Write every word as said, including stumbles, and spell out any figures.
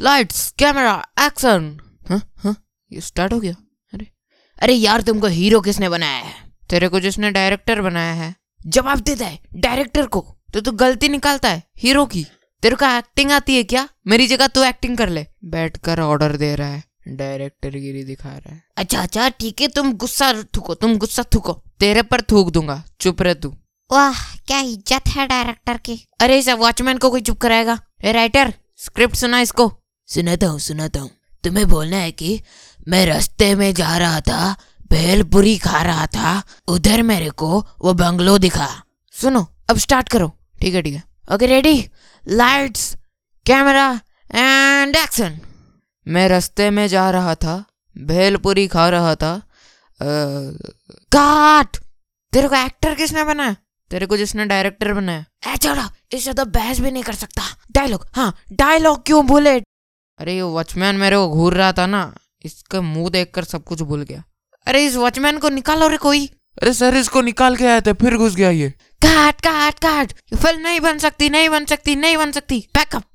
Lights camera action. हाँ हाँ ये स्टार्ट हो गया। अरे अरे यार तुमको हीरो किसने बनाया है? तेरे को जिसने डायरेक्टर बनाया है जवाब देता है डायरेक्टर को, तो तू गलती निकालता है हीरो की। तेरे को एक्टिंग आती है क्या? मेरी जगह तू एक्टिंग कर ले। बैठकर ऑर्डर दे रहा है, डायरेक्टर गिरी दिखा रहा है। अच्छा अच्छा ठीक है, तुम गुस्सा थूको, तुम गुस्सा थूको, तेरे पर थूक दूंगा, चुप रह तू। वाह क्या इज्जत है डायरेक्टर की। अरे इस वॉचमैन को कोई चुप कराएगा। ए राइटर स्क्रिप्ट सुना इसको। सुनाता हूँ सुनाता हूँ। तुम्हें बोलना है कि मैं रास्ते में जा रहा था, भेलपुरी खा रहा था, उधर मेरे को वो बंगलो दिखा। सुनो अब स्टार्ट करो। ठीक है ठीक है okay ready, lights camera and action. मैं रास्ते में जा रहा था, भेलपुरी खा रहा था। काट, तेरे को एक्टर किसने बनाया? तेरे को जिसने डायरेक्टर बनाया। छोड़ा, इससे ज्यादा बहस भी नहीं कर सकता। डायलॉग, हाँ डायलॉग क्यों भूले? अरे ये वॉचमैन मेरे को घूर रहा था ना, इसका मुंह देखकर सब कुछ भूल गया। अरे इस वॉचमैन को निकालो रे कोई। अरे सर इसको निकाल के आया था, फिर घुस गया ये। काट काट काट, फिल्म नहीं बन सकती नहीं बन सकती नहीं बन सकती। बैकअप